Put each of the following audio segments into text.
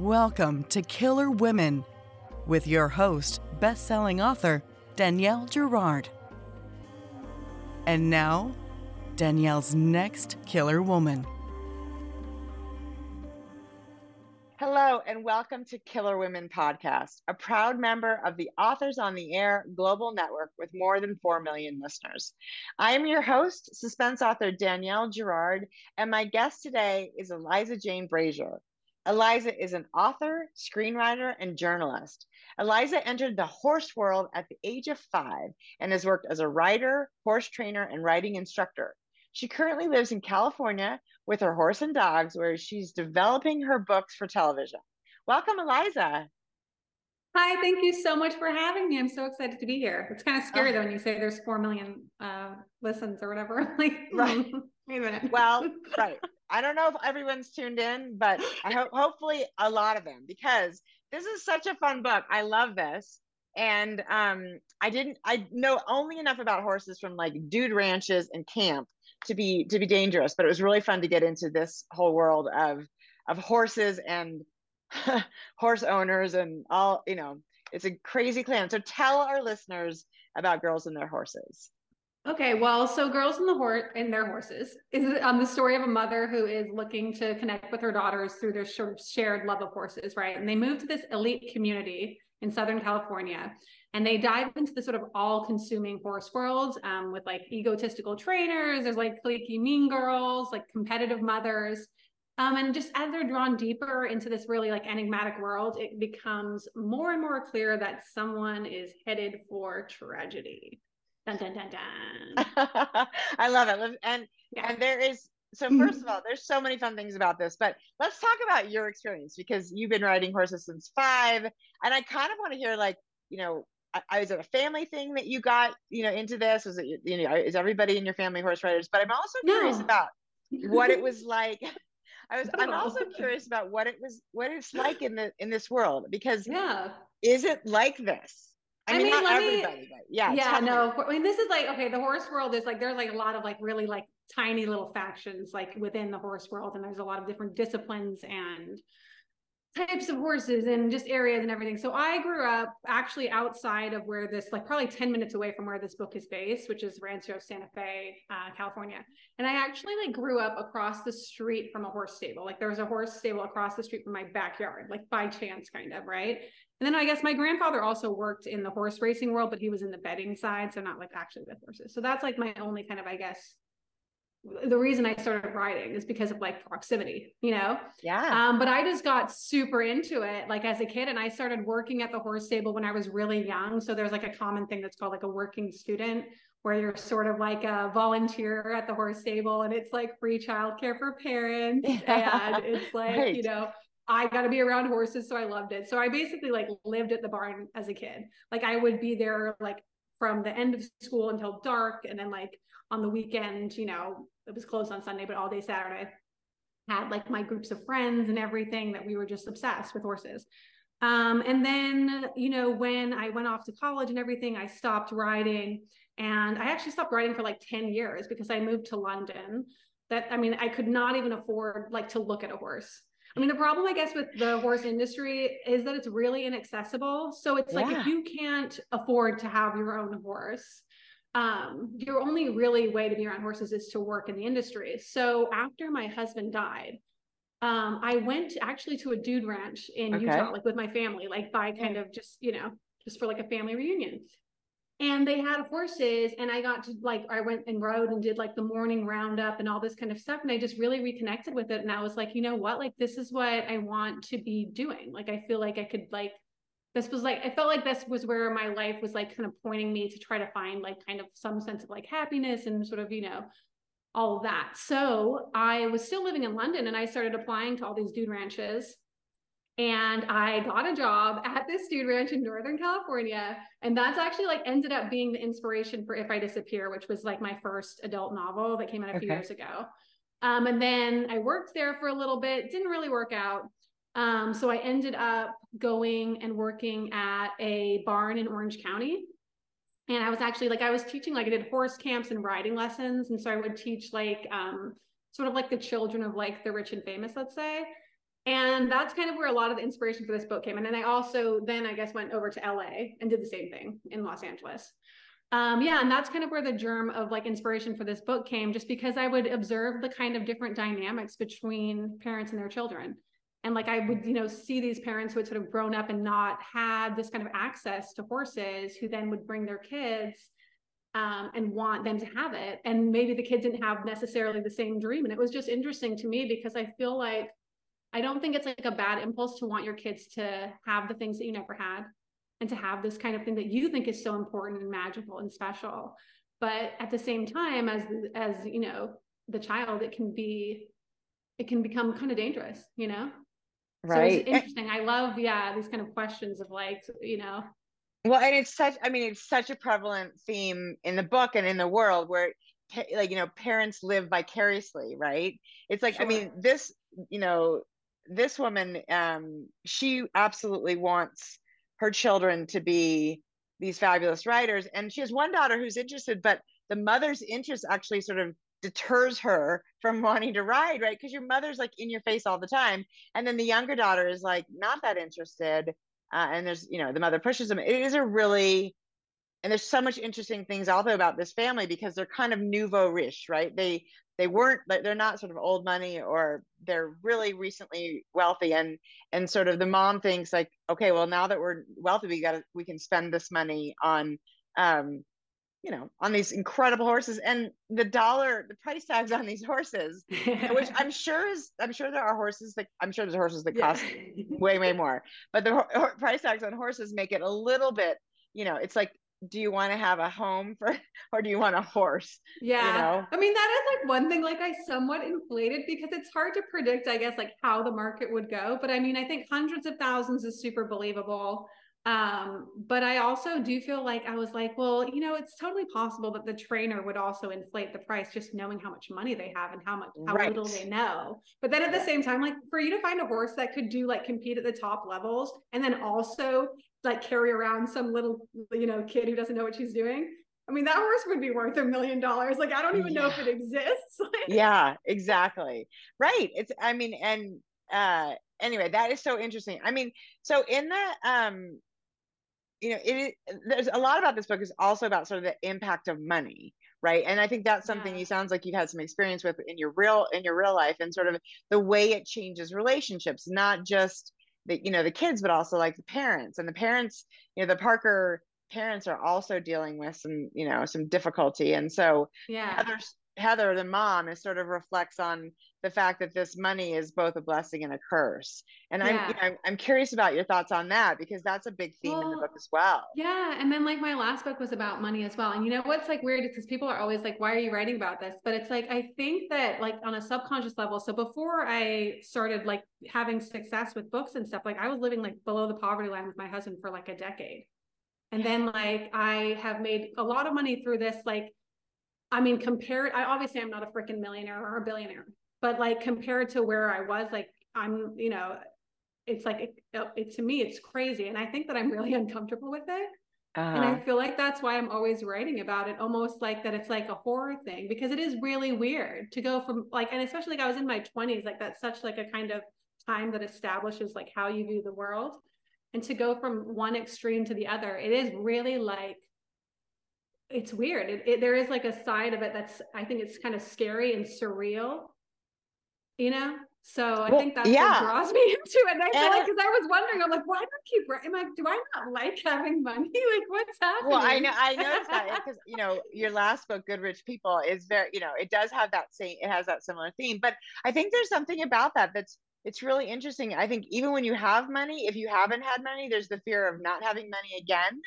Welcome to Killer Women with your host, best-selling author, Danielle Girard. And now, Danielle's next killer woman. Hello, and welcome to Killer Women Podcast, a proud member of the Authors on the Air global network with more than 4 million listeners. I am your host, suspense author Danielle Girard, and my guest today is Eliza Jane Brazier. Eliza is an author, screenwriter, and journalist. Eliza entered the horse world at the age of 5 and has worked as a rider, horse trainer, and riding instructor. She currently lives in California with her horse and dogs, where she's developing her books for television. Welcome, Eliza. Hi, thank you so much for having me. I'm so excited to be here. It's kind of scary though when you say there's 4 million listens or whatever. Like, right. Wait a minute. Well, right. I don't know if everyone's tuned in, but I hope hopefully a lot of them, because this is such a fun book. I love this. And I know only enough about horses from like dude ranches and camp to be dangerous, but it was really fun to get into this whole world of horses and horse owners and all, you know, it's a crazy clan. So tell our listeners about Girls and Their Horses. Okay, well, so Girls and Their Horses is the story of a mother who is looking to connect with her daughters through their shared love of horses, right? And they move to this elite community in Southern California, and they dive into the sort of all-consuming horse world with like egotistical trainers. There's like cliquey mean girls, like competitive mothers. And just as they're drawn deeper into this really like enigmatic world, it becomes more and more clear that someone is headed for tragedy. Dun, dun, dun, dun. I love it. And yeah. And there is, so first of all, there's so many fun things about this, but let's talk about your experience, because you've been riding horses since 5. And I kind of want to hear, like, you know, is it a family thing that you got, you know, into this? Was it, you know, is everybody in your family horse riders? But I'm also curious about what it was like. I'm also curious about what it's like in this world, because is it like this? I mean not everybody, but yeah, no. I mean, this is like, okay, the horse world is like, there's like a lot of like really like tiny little factions like within the horse world, and there's a lot of different disciplines and types of horses and just areas and everything. So I grew up actually outside of where this, like probably 10 minutes away from where this book is based, which is Rancho Santa Fe, California. And I actually like grew up across the street from a horse stable. Like there was a horse stable across the street from my backyard, like by chance kind of, right? And then I guess my grandfather also worked in the horse racing world, but he was in the betting side. So not like actually with horses. So that's like my only kind of, I guess, the reason I started riding is because of like proximity, you know? Yeah. But I just got super into it, like as a kid, and I started working at the horse stable when I was really young. So there's like a common thing that's called like a working student, where you're sort of like a volunteer at the horse stable, and it's like free childcare for parents. Yeah. And it's like, right. You know, I got to be around horses. So I loved it. So I basically like lived at the barn as a kid. Like I would be there like from the end of school until dark. And then like on the weekend, you know, it was closed on Sunday, but all day Saturday, had like my groups of friends and everything that we were just obsessed with horses. And then, you know, when I went off to college and everything, I stopped riding, and I actually stopped riding for like 10 years because I moved to London. I could not even afford like to look at a horse. I mean, the problem, I guess, with the horse industry is that it's really inaccessible. So it's like, if you can't afford to have your own horse, your only really way to be around horses is to work in the industry. So after my husband died, I went actually to a dude ranch in Utah, like with my family, like by kind of just, you know, just for like a family reunion. And they had horses, and I got to like, I went and rode and did like the morning roundup and all this kind of stuff. And I just really reconnected with it. And I was like, you know what, like, this is what I want to be doing. Like, I feel like I could like, this was like, I felt like this was where my life was like kind of pointing me to try to find like kind of some sense of like happiness and sort of, you know, all that. So I was still living in London, and I started applying to all these dude ranches, and I got a job at this dude ranch in Northern California. And that's actually like ended up being the inspiration for If I Disappear, which was like my first adult novel that came out a few years ago. And then I worked there for a little bit, didn't really work out. So I ended up going and working at a barn in Orange County. And I was actually like, I was teaching, like I did horse camps and riding lessons. And so I would teach like, sort of like the children of like the rich and famous, let's say. And that's kind of where a lot of the inspiration for this book came. And then I also then, I guess, went over to LA and did the same thing in Los Angeles. Yeah, and that's kind of where the germ of like inspiration for this book came, just because I would observe the kind of different dynamics between parents and their children. And like I would, you know, see these parents who had sort of grown up and not had this kind of access to horses, who then would bring their kids and want them to have it. And maybe the kids didn't have necessarily the same dream. And it was just interesting to me because I feel like, I don't think it's like a bad impulse to want your kids to have the things that you never had, and to have this kind of thing that you think is so important and magical and special. But at the same time, as you know, the child, it can become kind of dangerous, you know? Right. So it's interesting. I love, yeah, these kind of questions of like, you know. Well, and it's such a prevalent theme in the book and in the world where, like, you know, parents live vicariously, right? It's like, sure. I mean, this, you know, this woman, she absolutely wants her children to be these fabulous writers. And she has one daughter who's interested, but the mother's interest actually sort of deters her from wanting to ride, right? Because your mother's like in your face all the time. And then the younger daughter is like, not that interested. And there's, you know, the mother pushes them. It is a really, and there's so much interesting things also about this family because they're kind of nouveau riche, right? They weren't, they're not sort of old money, or they're really recently wealthy. And sort of the mom thinks like, okay, well, now that we're wealthy, we can spend this money on, you know, on these incredible horses, and the price tags on these horses, which I'm sure there's horses that cost way more, but the price tags on horses make it a little bit, you know, it's like, do you want to have a home for, or do you want a horse? Yeah. You know? I mean, that is like one thing, like I somewhat inflated because it's hard to predict, I guess, like how the market would go. But I mean, I think hundreds of thousands is super believable. But I also do feel like I was like, well, you know, it's totally possible that the trainer would also inflate the price, just knowing how much money they have and how right. little they know. But then at the same time, like for you to find a horse that could do like compete at the top levels and then also like carry around some little, you know, kid who doesn't know what she's doing. I mean, that horse would be worth $1 million. Like, I don't even know if it exists. Yeah, exactly. Right. It's, I mean, and, anyway, that is so interesting. I mean, so in the, you know, there's a lot about this book is also about sort of the impact of money. Right. And I think that's something you sounds like you've had some experience with in your real life, and sort of the way it changes relationships, not just the, you know, the kids, but also like the parents. And the parents, you know, the Parker parents are also dealing with some, you know, some difficulty. And so Heather, the mom, is sort of reflects on the fact that this money is both a blessing and a curse. And I'm curious about your thoughts on that, because that's a big theme in the book as well. Yeah. And then like my last book was about money as well. And you know, what's like weird is because people are always like, why are you writing about this? But it's like, I think that like on a subconscious level, so before I started like having success with books and stuff, like I was living like below the poverty line with my husband for like a decade. And then like, I have made a lot of money through this. Like, I mean, I obviously I'm not a freaking millionaire or a billionaire, but like compared to where I was, like I'm, you know, it's like, to me, it's crazy. And I think that I'm really uncomfortable with it. And I feel like that's why I'm always writing about it, almost like that it's like a horror thing, because it is really weird to go from like, and especially like I was in my 20s, like that's such like a kind of time that establishes like how you view the world. And to go from one extreme to the other, it is really like, it's weird. There is like a side of it that's, I think it's kind of scary and surreal. You know, so I think that's what draws me into it. And I feel like, because I was wondering, I'm like, why do I keep writing? Do I not like having money? Like, what's happening? Well, I noticed that because you know your last book, Good Rich People, is very, you know, it does have it has that similar theme. But I think there's something about that it's really interesting. I think even when you have money, if you haven't had money, there's the fear of not having money again,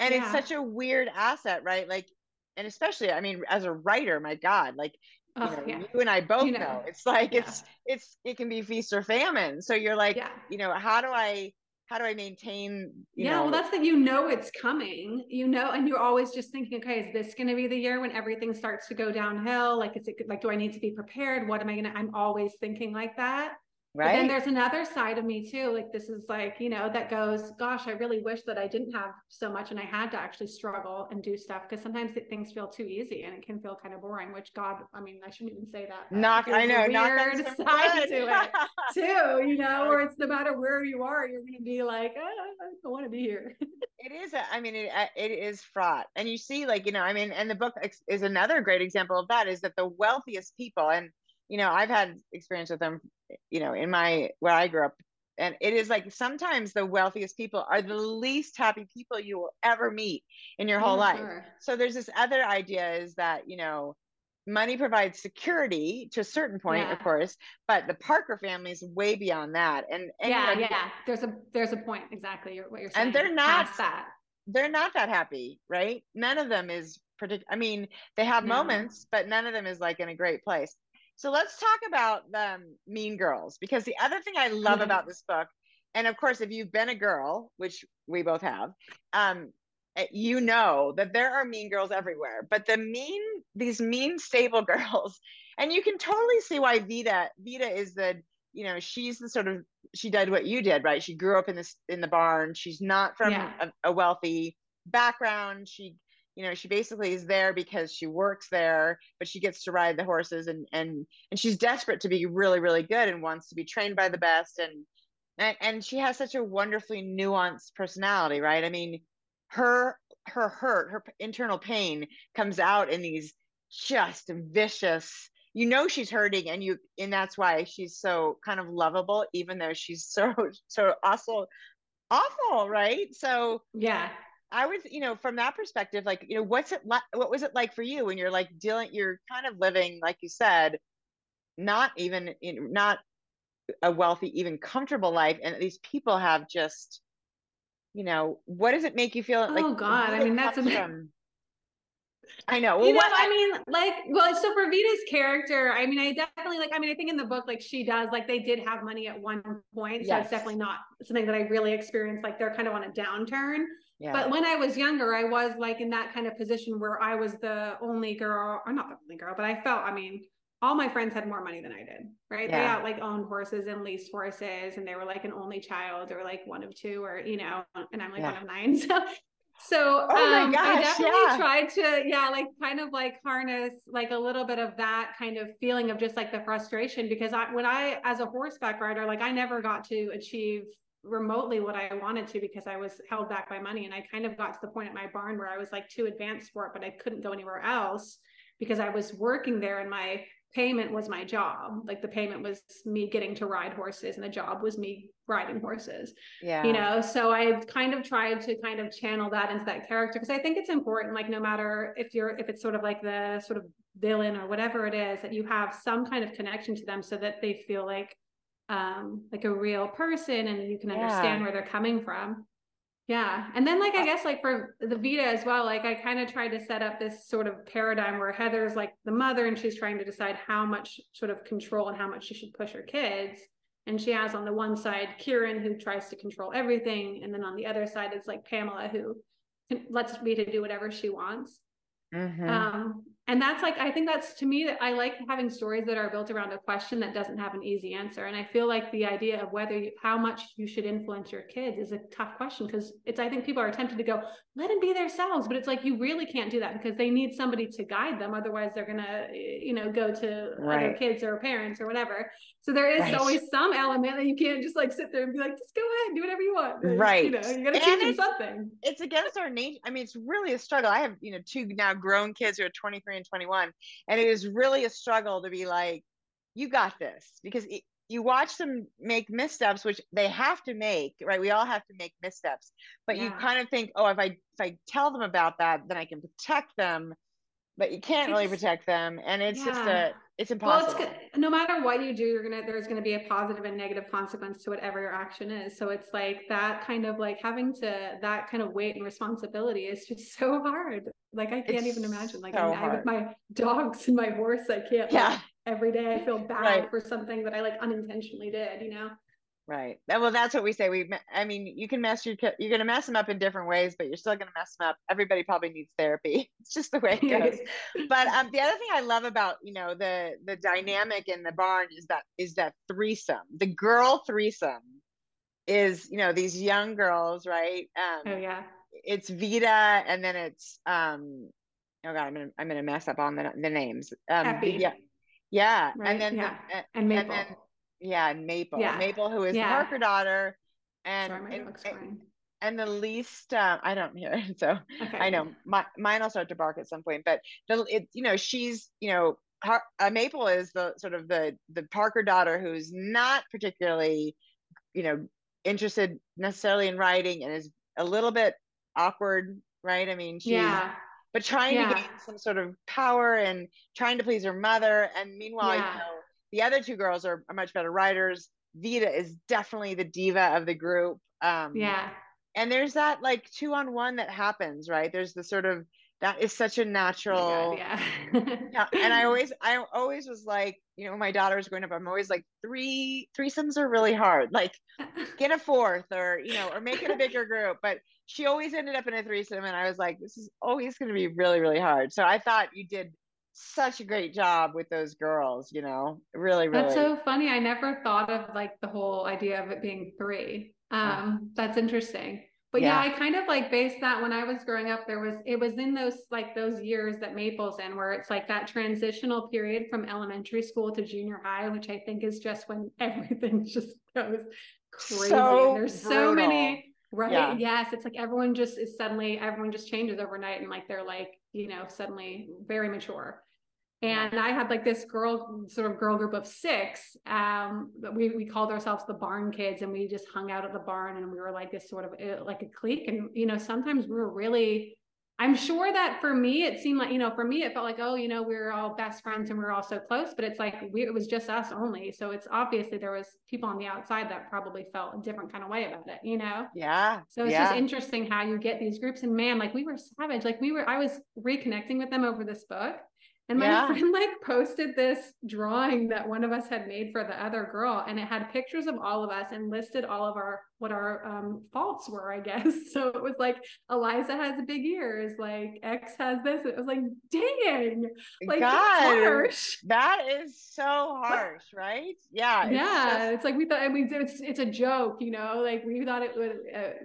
and it's such a weird asset, right? Like, and especially, I mean, as a writer, my God, like. You know, you and I both know it's like it can be feast or famine. So you're like, you know, how do I maintain? You know? Well, that's that. You know, it's coming. You know, and you're always just thinking, okay, is this going to be the year when everything starts to go downhill? Like, do I need to be prepared? What am I gonna? I'm always thinking like that. Right. And there's another side of me too. Like, this is like, you know, that goes, gosh, I really wish that I didn't have so much and I had to actually struggle and do stuff, because sometimes things feel too easy and it can feel kind of boring, which, God, I mean, I shouldn't even say that. I know. Weird side to it too, you know, or it's no matter where you are, you're going to be like, oh, I don't want to be here. It is. It is fraught. And you see, like, you know, I mean, and the book is another great example of that, is that the wealthiest people, and, you know, I've had experience with them, you know, in where I grew up, and it is like, sometimes the wealthiest people are the least happy people you will ever meet in your whole life. Sure. So there's this other idea, is that, you know, money provides security to a certain point, of course, but the Parker family is way beyond that. And there's a point. Exactly. What you're saying. And they're not that happy, right? None of them is I mean, they have moments, but none of them is like in a great place. So let's talk about Mean Girls, because the other thing I love about this book, and of course, if you've been a girl, which we both have, you know that there are mean girls everywhere, but these mean stable girls, and you can totally see why Vida is the, you know, she's the sort of, she did what you did, right? She grew up in the barn. She's not from a wealthy background. You know, she basically is there because she works there, but she gets to ride the horses, and she's desperate to be really, really good and wants to be trained by the best. And she has such a wonderfully nuanced personality, right? I mean, her hurt, her internal pain comes out in these just vicious, you know, she's hurting, and that's why she's so kind of lovable, even though she's so awful, right? So I was, you know, from that perspective, like, you know, what was it like for you when you're like you're kind of living, like you said, not a wealthy, even comfortable life. And these people have just, you know, what does it make you feel? Like, oh God. I mean, that's I know. Well, you know, so for Vida's character, I mean, I definitely I think in the book, like, she does, like, they did have money at one point. So it's definitely not something that I really experienced. Like, they're kind of on a downturn. Yeah. But when I was younger, I was like in that kind of position where I was the only girl, or not the only girl, but I felt, I mean, all my friends had more money than I did, right? Yeah. They had like owned horses and leased horses, and they were like an only child, or like one of two, or, you know, and I'm like one of nine. So oh my gosh, I definitely tried to, like, kind of like harness like a little bit of that kind of feeling of just like the frustration, because when I, as a horseback rider, like, I never got to achieve remotely what I wanted to, because I was held back by money. And I kind of got to the point at my barn where I was like too advanced for it, but I couldn't go anywhere else because I was working there, and my payment was my job. Like, the payment was me getting to ride horses, and the job was me riding horses, you know? So I kind of tried to kind of channel that into that character, because I think it's important, like, no matter if it's sort of like the sort of villain or whatever it is, that you have some kind of connection to them so that they feel like a real person, and you can understand where they're coming from. And then, like, I guess, like, for the Vida as well, like, I kind of tried to set up this sort of paradigm where Heather's like the mother, and she's trying to decide how much sort of control and how much she should push her kids. And she has on the one side Kieran, who tries to control everything, and then on the other side it's like Pamela, who lets Vida do whatever she wants. And that's like, I think that's, to me, that I like having stories that are built around a question that doesn't have an easy answer. And I feel like the idea of how much you should influence your kids is a tough question, because I think people are tempted to go, let them be themselves. But it's like, you really can't do that, because they need somebody to guide them. Otherwise they're going to, you know, go to other kids or parents or whatever. So there is always some element that you can't just like sit there and be like, just go ahead, do whatever you want. But, you know, you got to teach them something. It's against our nature. I mean, it's really a struggle. I have, you know, two now grown kids who are 23 and 21, and it is really a struggle to be like, you got this, because you watch them make missteps, which they have to make, right? We all have to make missteps, but you kind of think, oh, if I tell them about that, then I can protect them, but you can't really protect them, and it's just it's impossible. Well, no matter what you do, there's gonna be a positive and negative consequence to whatever your action is. So it's like that kind of like having to that kind of weight and responsibility is just so hard. Like, I can't even imagine. Like, I with my dogs and my horse, I can't. Like, every day I feel bad for something that I like unintentionally did. You know. Right. Well, that's what we say. I mean, you can mess you're going to mess them up in different ways, but you're still going to mess them up. Everybody probably needs therapy. It's just the way it goes. But the other thing I love about, you know, the dynamic in the barn is that threesome, the girl threesome is, you know, these young girls, right? Oh yeah. It's Vida. And then it's, oh God, I'm going to mess up on the names. Happy. Yeah. Yeah. Right? And then, yeah. And Maple. And then, yeah, and Maple. Yeah. Maple, who is Parker daughter, and the least I don't hear it, so okay. I know mine'll start to bark at some point. But she's Maple is the sort of the Parker daughter who's not particularly interested necessarily in writing and is a little bit awkward, right? I mean, she's but trying to gain some sort of power and trying to please her mother, and meanwhile, the other two girls are much better writers. Vida is definitely the diva of the group. And there's that like 2-on-1 that happens, right? There's the sort of, that is such a natural. Oh God, yeah. And I always was like, when my daughter was growing up, I'm always like, threesomes are really hard. Like get a fourth or make it a bigger group. But she always ended up in a threesome. And I was like, this is always going to be really, really hard. So I thought you did such a great job with those girls, really. That's so funny. I never thought of like the whole idea of it being 3. That's interesting. But I kind of like based that when I was growing up, it was in those years that Maple's in, where it's like that transitional period from elementary school to junior high, which I think is just when everything just goes crazy. So there's so many. Right. Yeah. Yes. It's like everyone just changes overnight, and like they're like, suddenly very mature. And I had like this girl group of 6. We called ourselves the barn kids, and we just hung out at the barn, and we were like this sort of like a clique. And, sometimes we were really, I'm sure that for me, it seemed like, for me, it felt like, oh, we were all best friends and we were all so close, but it's like, it was just us only. So it's obviously there was people on the outside that probably felt a different kind of way about it, Yeah. So it's just interesting how you get these groups, and man, like we were savage. Like I was reconnecting with them over this book. And my friend like posted this drawing that one of us had made for the other girl, and it had pictures of all of us and listed all of what our faults were, I guess. So it was like Eliza has big ears, like X has this. It was like, dang, like God, harsh. That is so harsh, right? Yeah. It's like we thought, and it's a joke, like we thought it was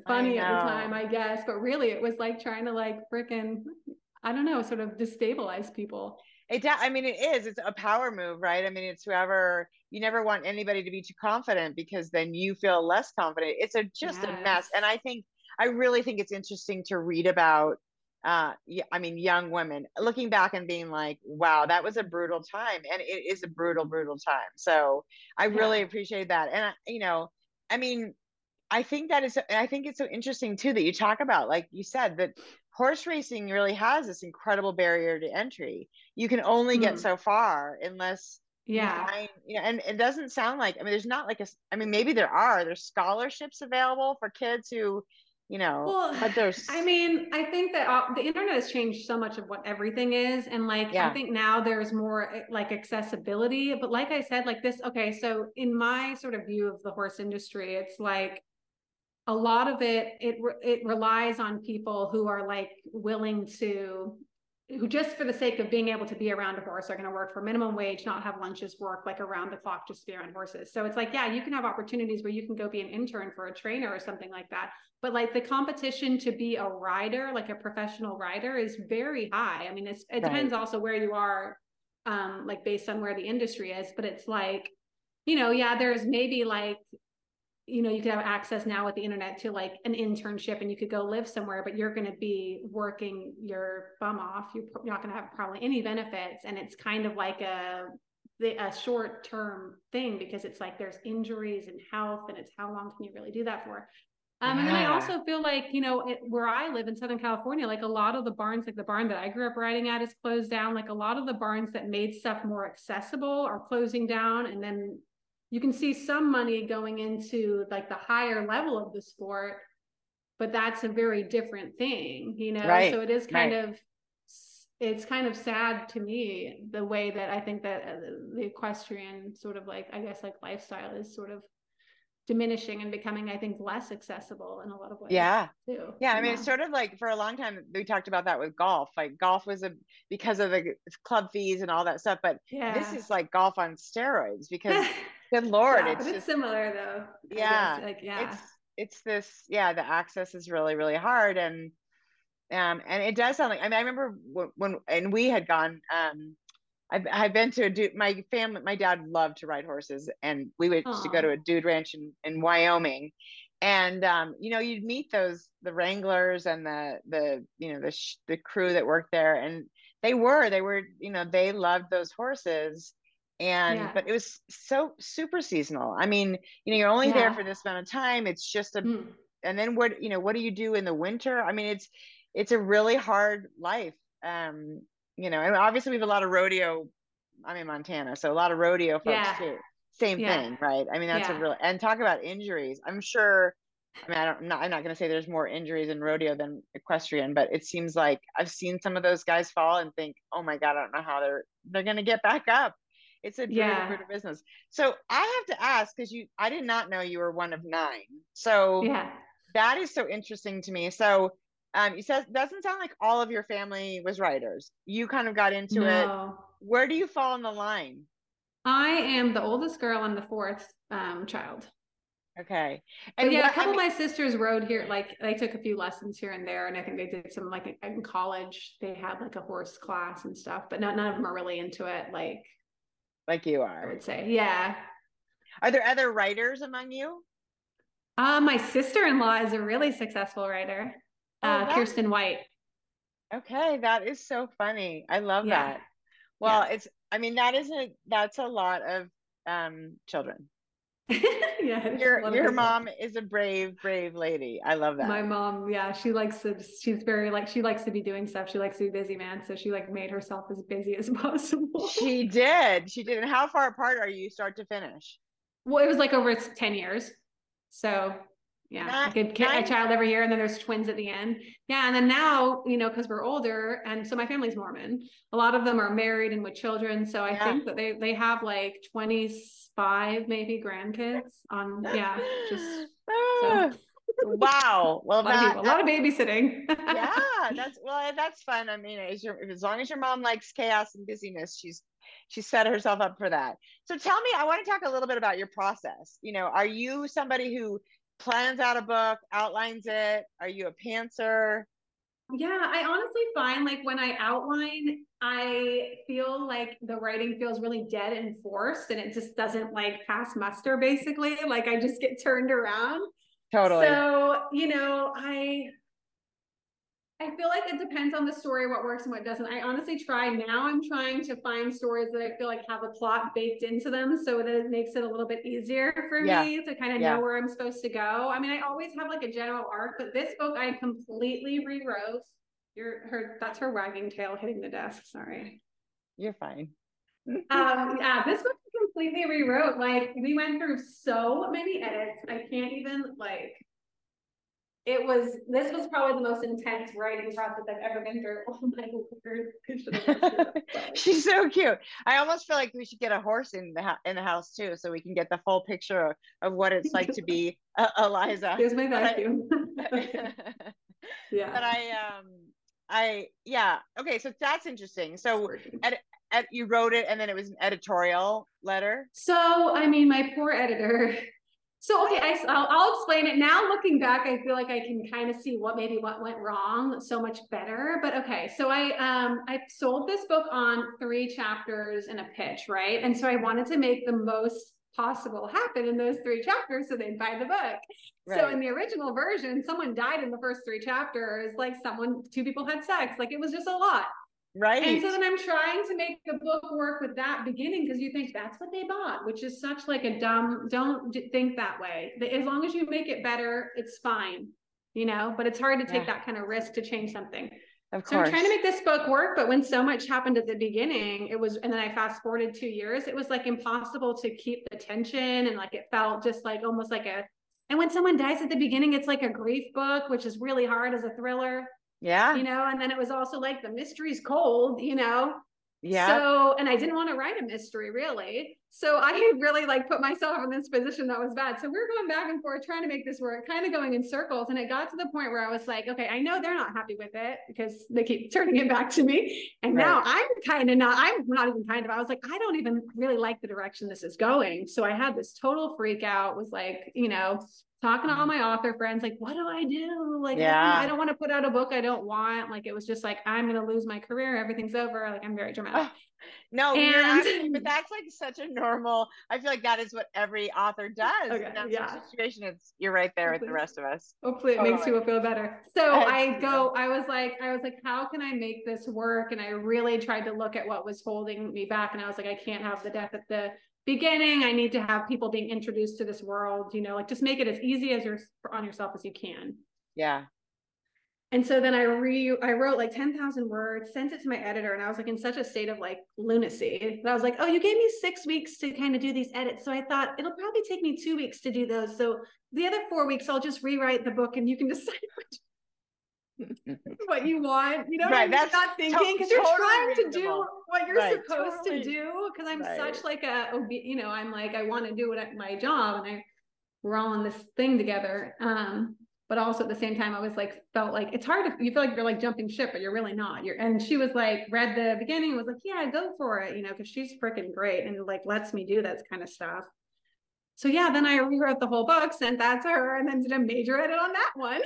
funny at the time, I guess, but really it was like trying to like freaking, I don't know, sort of destabilize people. It's a power move, right? I mean, it's whoever, you never want anybody to be too confident, because then you feel less confident. It's just a mess. And I really think it's interesting to read about, young women looking back and being like, wow, that was a brutal time. And it is a brutal, brutal time. So I really appreciate that. And, I think it's so interesting too, that you talk about, like you said, that horse racing really has this incredible barrier to entry. You can only get so far unless you find, and it doesn't sound like, there's not like maybe there's scholarships available for kids who, but there's, I think that the internet has changed so much of what everything is. And I think now there's more like accessibility, but like I said, like this, okay. So in my sort of view of the horse industry, it's like, a lot of it relies on people who are like willing to, who just for the sake of being able to be around a horse are going to work for minimum wage, not have lunches, work like around the clock, just be around horses. So it's like, you can have opportunities where you can go be an intern for a trainer or something like that. But like the competition to be a rider, like a professional rider, is very high. It depends also where you are, like based on where the industry is, but it's like, there's maybe like, you could have access now with the internet to like an internship, and you could go live somewhere, but you're going to be working your bum off. You're not going to have probably any benefits. And it's kind of like a short-term thing, because it's like, there's injuries and health, and it's how long can you really do that for? And then I also feel like, where I live in Southern California, like a lot of the barns, like the barn that I grew up riding at is closed down. Like a lot of the barns that made stuff more accessible are closing down. And then you can see some money going into like the higher level of the sport, but that's a very different thing, Right. So it is kind of sad to me, the way that I think that the equestrian sort of like, I guess like lifestyle is sort of diminishing and becoming, I think, less accessible in a lot of ways. Yeah. Too. Yeah. I mean, it's sort of like, for a long time, we talked about that with golf, like golf was because of the club fees and all that stuff, but this is like golf on steroids because good Lord, it's similar though. Yeah. Like, it's this, the access is really, really hard. And it does sound like, I mean, I remember when we had gone, I've been to my family, my dad loved to ride horses, and we would used to go to a dude ranch in Wyoming, and you'd meet the wranglers and the crew that worked there, and they they loved those horses, and but it was so super seasonal. I mean, you're only there for this amount of time. It's just and then what do you do in the winter? I mean, it's a really hard life. And obviously we have a lot of rodeo. I'm in Montana, so a lot of rodeo folks too. Same thing, right? I mean, that's a real, and talk about injuries. I'm sure, I mean, I'm not going to say there's more injuries in rodeo than equestrian, but it seems like I've seen some of those guys fall and think, oh my God, I don't know how they're going to get back up. It's a brutal business. So I have to ask, because I did not know you were one of 9. So that is so interesting to me. So it says, doesn't sound like all of your family was writers. You kind of got into it. Where do you fall on the line? I am the oldest girl and the 4th child. Okay. And a couple of my sisters rode here. Like, they took a few lessons here and there. And I think they did some, like in college, they had like a horse class and stuff, but none of them are really into it. Like you are, I would say. Yeah. Are there other writers among you? My sister-in-law is a really successful writer. Kirsten White. Okay. That is so funny. I love that. Well, that's a lot of children. Your mom is a brave, brave lady. I love that. My mom, she likes to be doing stuff. She likes to be busy, man. So she made herself as busy as possible. She did. And how far apart are you start to finish? Well, it was over 10 years. So a child every year, and then there's twins at the end. And then now, because we're older, and so my family's Mormon, a lot of them are married and with children, so I think that they have 25 maybe grandkids on wow. Well, a lot of babysitting. That's fun. I mean, as long as your mom likes chaos and busyness, she set herself up for that. So tell me, I want to talk a little bit about your process. Are you somebody who plans out a book, outlines it? Are you a pantser? I honestly find when I outline, I feel like the writing feels really dead and forced, and it just doesn't pass muster, basically. I just get turned around. Totally. So, I feel like it depends on the story, what works and what doesn't. I honestly I'm trying to find stories that I feel have a plot baked into them, so that it makes it a little bit easier for me to kind of know where I'm supposed to go. I mean, I always have a general arc, but this book I completely rewrote. That's her wagging tail hitting the desk. Sorry. You're fine. This book I completely rewrote. We went through so many edits. I can't even this was probably the most intense writing process I've ever been through. Oh my God. She's so cute. I almost feel like we should get a horse in the house too, so we can get the full picture of what it's like to be Eliza. Here's my vacuum. But okay. So that's interesting. So you wrote it, and then it was an editorial letter. So, I mean, my poor editor. So, okay, I'll explain it. Now, looking back, I feel like I can kind of see what went wrong so much better. But okay, so I sold this book on 3 chapters and a pitch, right? And so I wanted to make the most possible happen in those 3 chapters so they'd buy the book. Right. So in the original version, someone died in the first 3 chapters, 2 people had sex, it was just a lot. Right. And so then I'm trying to make the book work with that beginning, because you think that's what they bought, which is such a dumb, don't think that way. As long as you make it better, it's fine, but it's hard to take that kind of risk to change something. Of course. So I'm trying to make this book work, but when so much happened at the beginning, and then I fast forwarded 2 years, it was impossible to keep the tension. And it felt just almost and when someone dies at the beginning, it's a grief book, which is really hard as a thriller. Yeah. And then it was also the mystery's cold. So, and I didn't want to write a mystery really. So I had really like put myself in this position that was bad. So we were going back and forth trying to make this work, kind of going in circles. And it got to the point where I was like, okay, I know they're not happy with it because they keep turning it back to me. And now I'm not even kind of, I was like, I don't even really like the direction this is going. So I had this total freak out, was like, you know, talking to all my author friends, like, what do I do? Like, I don't want to put out a book I don't want. Like, it was just like, I'm going to lose my career. Everything's over. Like, I'm very dramatic. But that's like such a normal, I feel like that is what every author does. Okay, that's the situation. It's, you're right there with the rest of us. Hopefully it makes you feel better. So I was like, how can I make this work? And I really tried to look at what was holding me back. And I was like, I can't have the death at the beginning. I need to have people being introduced to this world, you know, like just make it as easy as you're on yourself as you can. Yeah. And so then I wrote like 10,000 words, sent it to my editor. And I was like in such a state of like lunacy that I was like, oh, you gave me 6 weeks to kind of do these edits. So I thought it'll probably take me 2 weeks to do those. So the other 4 weeks, I'll just rewrite the book and you can decide what you want, you know, right, that's not thinking because you're totally trying to do what you're supposed to do, because I'm such like a, you know, I'm like, I want to do it at my job, and we're all in this thing together, but also at the same time I was like, felt like it's hard to, you feel like you're like jumping ship, but you're really not. And she was like, read the beginning and was like, yeah, go for it, you know, because she's freaking great and like lets me do that kind of stuff. So yeah, then I rewrote the whole book, sent that to her, and then did a major edit on that one.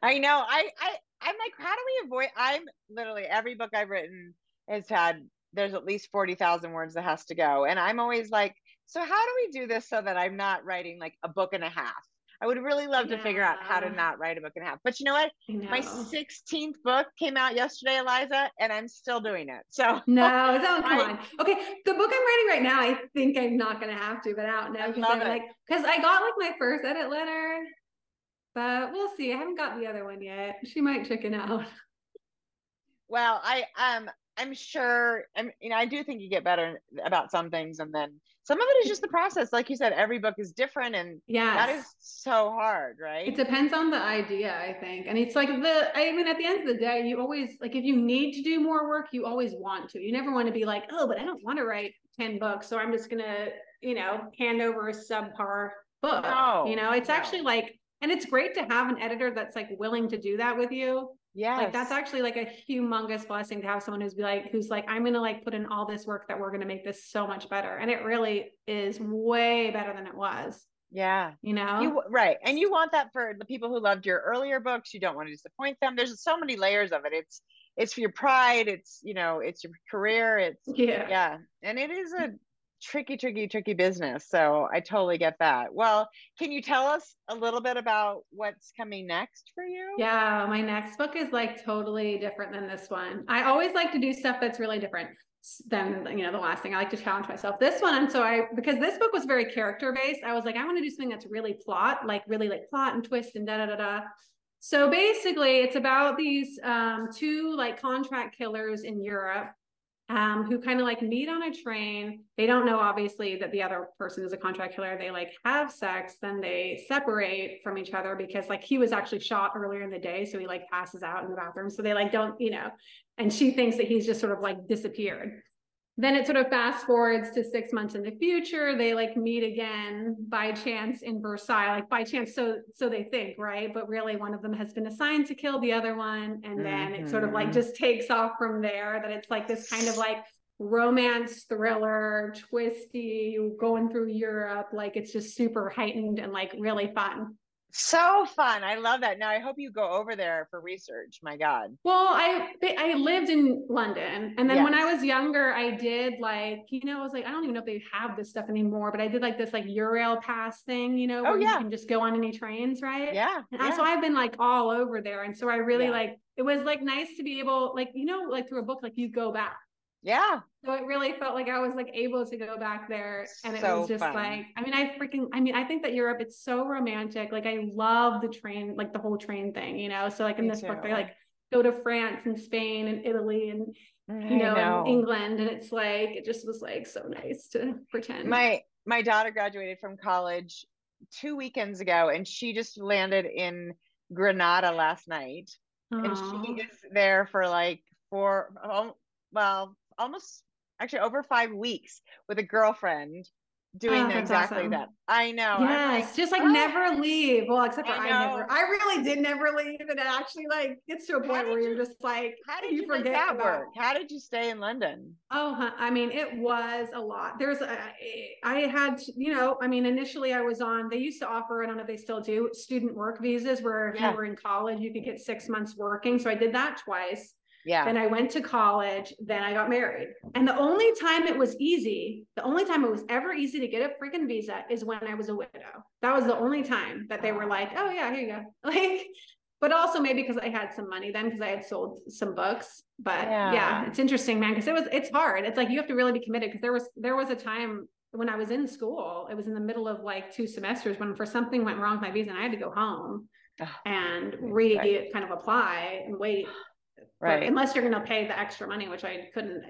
I know. I'm like, how do we avoid? I'm literally, every book I've written has had, there's at least 40,000 words that has to go. And I'm always like, so how do we do this so that I'm not writing like a book and a half? I would really love to figure out how to not write a book and a half. But you know what? No. My 16th book came out yesterday, Eliza, and I'm still doing it. So no, don't come on. Okay. The book I'm writing right now, I think I'm not going to have to, but I don't know. Because I got like my first edit letter. But we'll see. I haven't got the other one yet. She might chicken out. Well, I'm sure, you know, I do think you get better about some things. And then some of it is just the process. Like you said, every book is different. And that is so hard, right? It depends on the idea, I think. And it's like at the end of the day, you always, like, if you need to do more work, you always want to. You never want to be like, oh, but I don't want to write 10 books. So I'm just going to, you know, hand over a subpar book. No, you know, it's actually like, and it's great to have an editor that's like willing to do that with you. Yeah. Like that's actually like a humongous blessing to have someone who's like, I'm going to like put in all this work that we're going to make this so much better. And it really is way better than it was. Yeah. You know? Right. And you want that for the people who loved your earlier books. You don't want to disappoint them. There's so many layers of it. It's for your pride. It's, you know, it's your career. It's yeah. And it is a tricky business. So I totally get that. Well, can you tell us a little bit about what's coming next for you? Yeah, my next book is like totally different than this one. I always like to do stuff that's really different than, you know, the last thing. I like to challenge myself. This one, because this book was very character based, I was like, I want to do something that's really plot, like really like plot and twist and da-da-da-da. So basically it's about these two like contract killers in Europe who kind of like meet on a train. They don't know obviously that the other person is a contract killer. They like have sex, then they separate from each other because like he was actually shot earlier in the day. So he like passes out in the bathroom. So they like don't, you know, and she thinks that he's just sort of like disappeared. Then it sort of fast forwards to 6 months in the future. They like meet again by chance in Versailles, like by chance. So they think, right? But really one of them has been assigned to kill the other one. And then it sort of like just takes off from there, that it's like this kind of like romance thriller, twisty, going through Europe. Like it's just super heightened and like really fun. So fun. I love that. Now, I hope you go over there for research. My God. Well, I lived in London. And then when I was younger, I did like, you know, I was like, I don't even know if they have this stuff anymore, but I did like this like Eurail pass thing, you know, where you can just go on any trains, right? Yeah. And so I've been like all over there. And so I really like, it was like nice to be able, like, you know, like through a book, like you go back. Yeah. So it really felt like I was like able to go back there. And it was just fun. Like, I think that Europe, it's so romantic. Like I love the train, like the whole train thing, you know? So like in this book, they like go to France and Spain and Italy and, you know. And England. And it's like, it just was like, so nice to pretend. My daughter graduated from college 2 weekends ago and she just landed in Granada last night. Aww. And she is there for like almost actually over 5 weeks with a girlfriend doing exactly that. I know. Yes, like, just like never leave. Well, except for I really did never leave. And it actually like gets to a point where you're just like, how did you forget that work? How did you stay in London? Oh, I mean, it was a lot. Initially I was on, they used to offer, I don't know if they still do, student work visas where if you were in college, you could get 6 months working. So I did that twice. Yeah. Then I went to college, then I got married. And the only time it was ever easy to get a freaking visa is when I was a widow. That was the only time that they were like, oh yeah, here you go. Like, but also maybe because I had some money then because I had sold some books, but yeah, it's interesting, man. Cause it's hard. It's like, you have to really be committed. Cause there was a time when I was in school, it was in the middle of like 2 semesters when something went wrong with my visa and I had to go home and kind of apply and wait. Right. But unless you're going to pay the extra money, which I couldn't,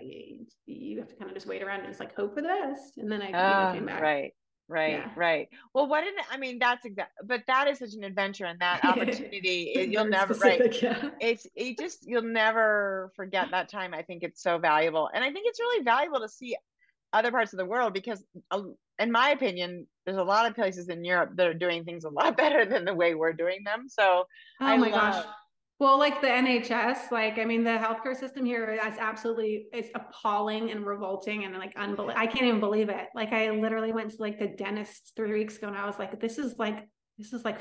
you have to kind of just wait around and just like hope for the best. And then I came back. Right. Well, that's exactly, but that is such an adventure and that opportunity, you'll never, specific, right. Yeah. You'll never forget that time. I think it's so valuable. And I think it's really valuable to see other parts of the world because in my opinion, there's a lot of places in Europe that are doing things a lot better than the way we're doing them. So gosh. Well, like the NHS, the healthcare system here is absolutely, it's appalling and revolting and like unbelievable. I can't even believe it. Like I literally went to like the dentist 3 weeks ago and I was like, this is like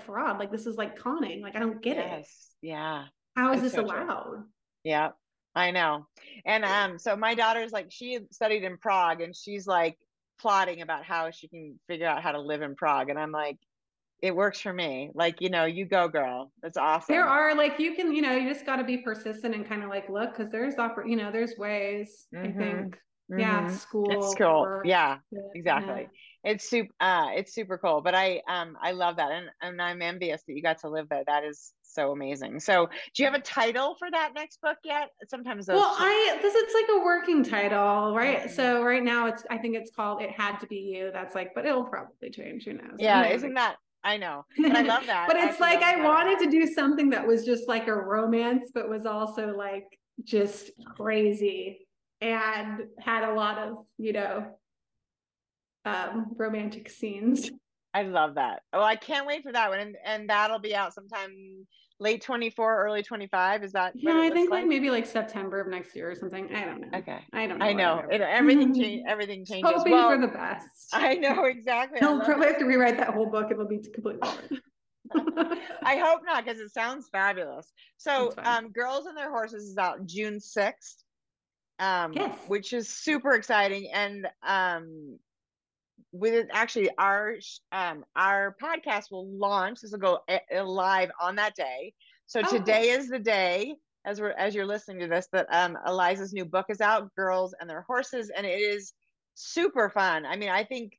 fraud. Like, this is like conning. Like, I don't get it. Yeah. How is this allowed? True. Yeah, I know. And, so my daughter's like, she studied in Prague and she's like plotting about how she can figure out how to live in Prague. And I'm like, it works for me. Like, you go girl. That's awesome. There are you can, you just got to be persistent and kind of look, cause there's ways, I think. Mm-hmm. Yeah. It's school. Work, yeah, exactly. Yeah. It's super cool. But I love that. And I'm envious that you got to live there. That is so amazing. So do you have a title for that next book yet? Sometimes those. Well, it's like a working title, right? Mm-hmm. So right now I think it's called It Had to Be You. That's but it'll probably change, who knows? Yeah. Isn't that? I know, and I love that. But it's I wanted to do something that was just like a romance, but was also just crazy and had a lot of, romantic scenes. I love that. Oh, I can't wait for that one. And that'll be out sometime late 24, early 25. Is that? Yeah, I think maybe September of next year or something. I don't know. Okay. I don't know. I know. Everything changes. Hoping for the best. I know. Exactly. I'll probably have to rewrite that whole book. It'll be completely different. I hope not, because it sounds fabulous. So Girls and Their Horses is out June 6th, which is super exciting. And with it, actually our podcast will launch. This will go live on that day. So today is the day as you're listening to this, that Eliza's new book is out, Girls and Their Horses. And it is super fun. I mean, I think,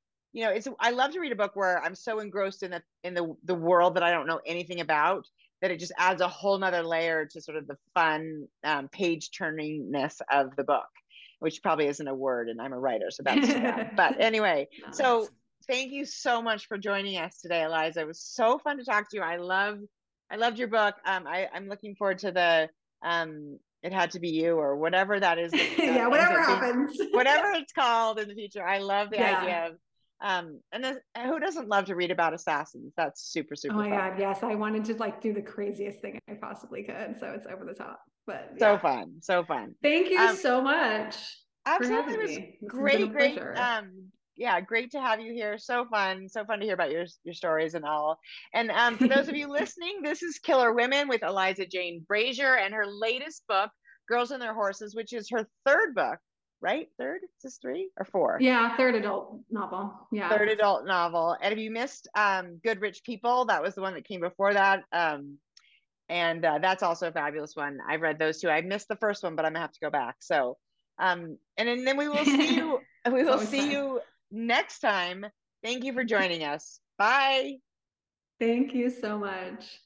I love to read a book where I'm so engrossed in the world that I don't know anything about, that it just adds a whole nother layer to sort of the fun page turningness of the book, which probably isn't a word, and I'm a writer, so that's bad. But anyway, so thank you so much for joining us today, Eliza. It was so fun to talk to you. I loved your book. I'm looking forward to the It Had to Be You, or whatever that is. Yeah, whatever happens. Whatever it's called in the future. I love the idea of and who doesn't love to read about assassins? That's super fun. God, yes. I wanted to do the craziest thing I possibly could, so it's over the top, but so fun. Thank you so much. Absolutely. It was great. Great to have you here. So fun to hear about your stories and all. And for those of you listening, this is Killer Women with Eliza Jane Brazier and her latest book, Girls and Their Horses, which is her third book. Right? Third? Is this 3 or 4? Yeah, third adult novel. Yeah. Third adult novel. And if you missed Good Rich People, that was the one that came before that. And that's also a fabulous one. I've read those two. I missed the first one, but I'm gonna have to go back. So and then we will see you next time. Thank you for joining us. Bye. Thank you so much.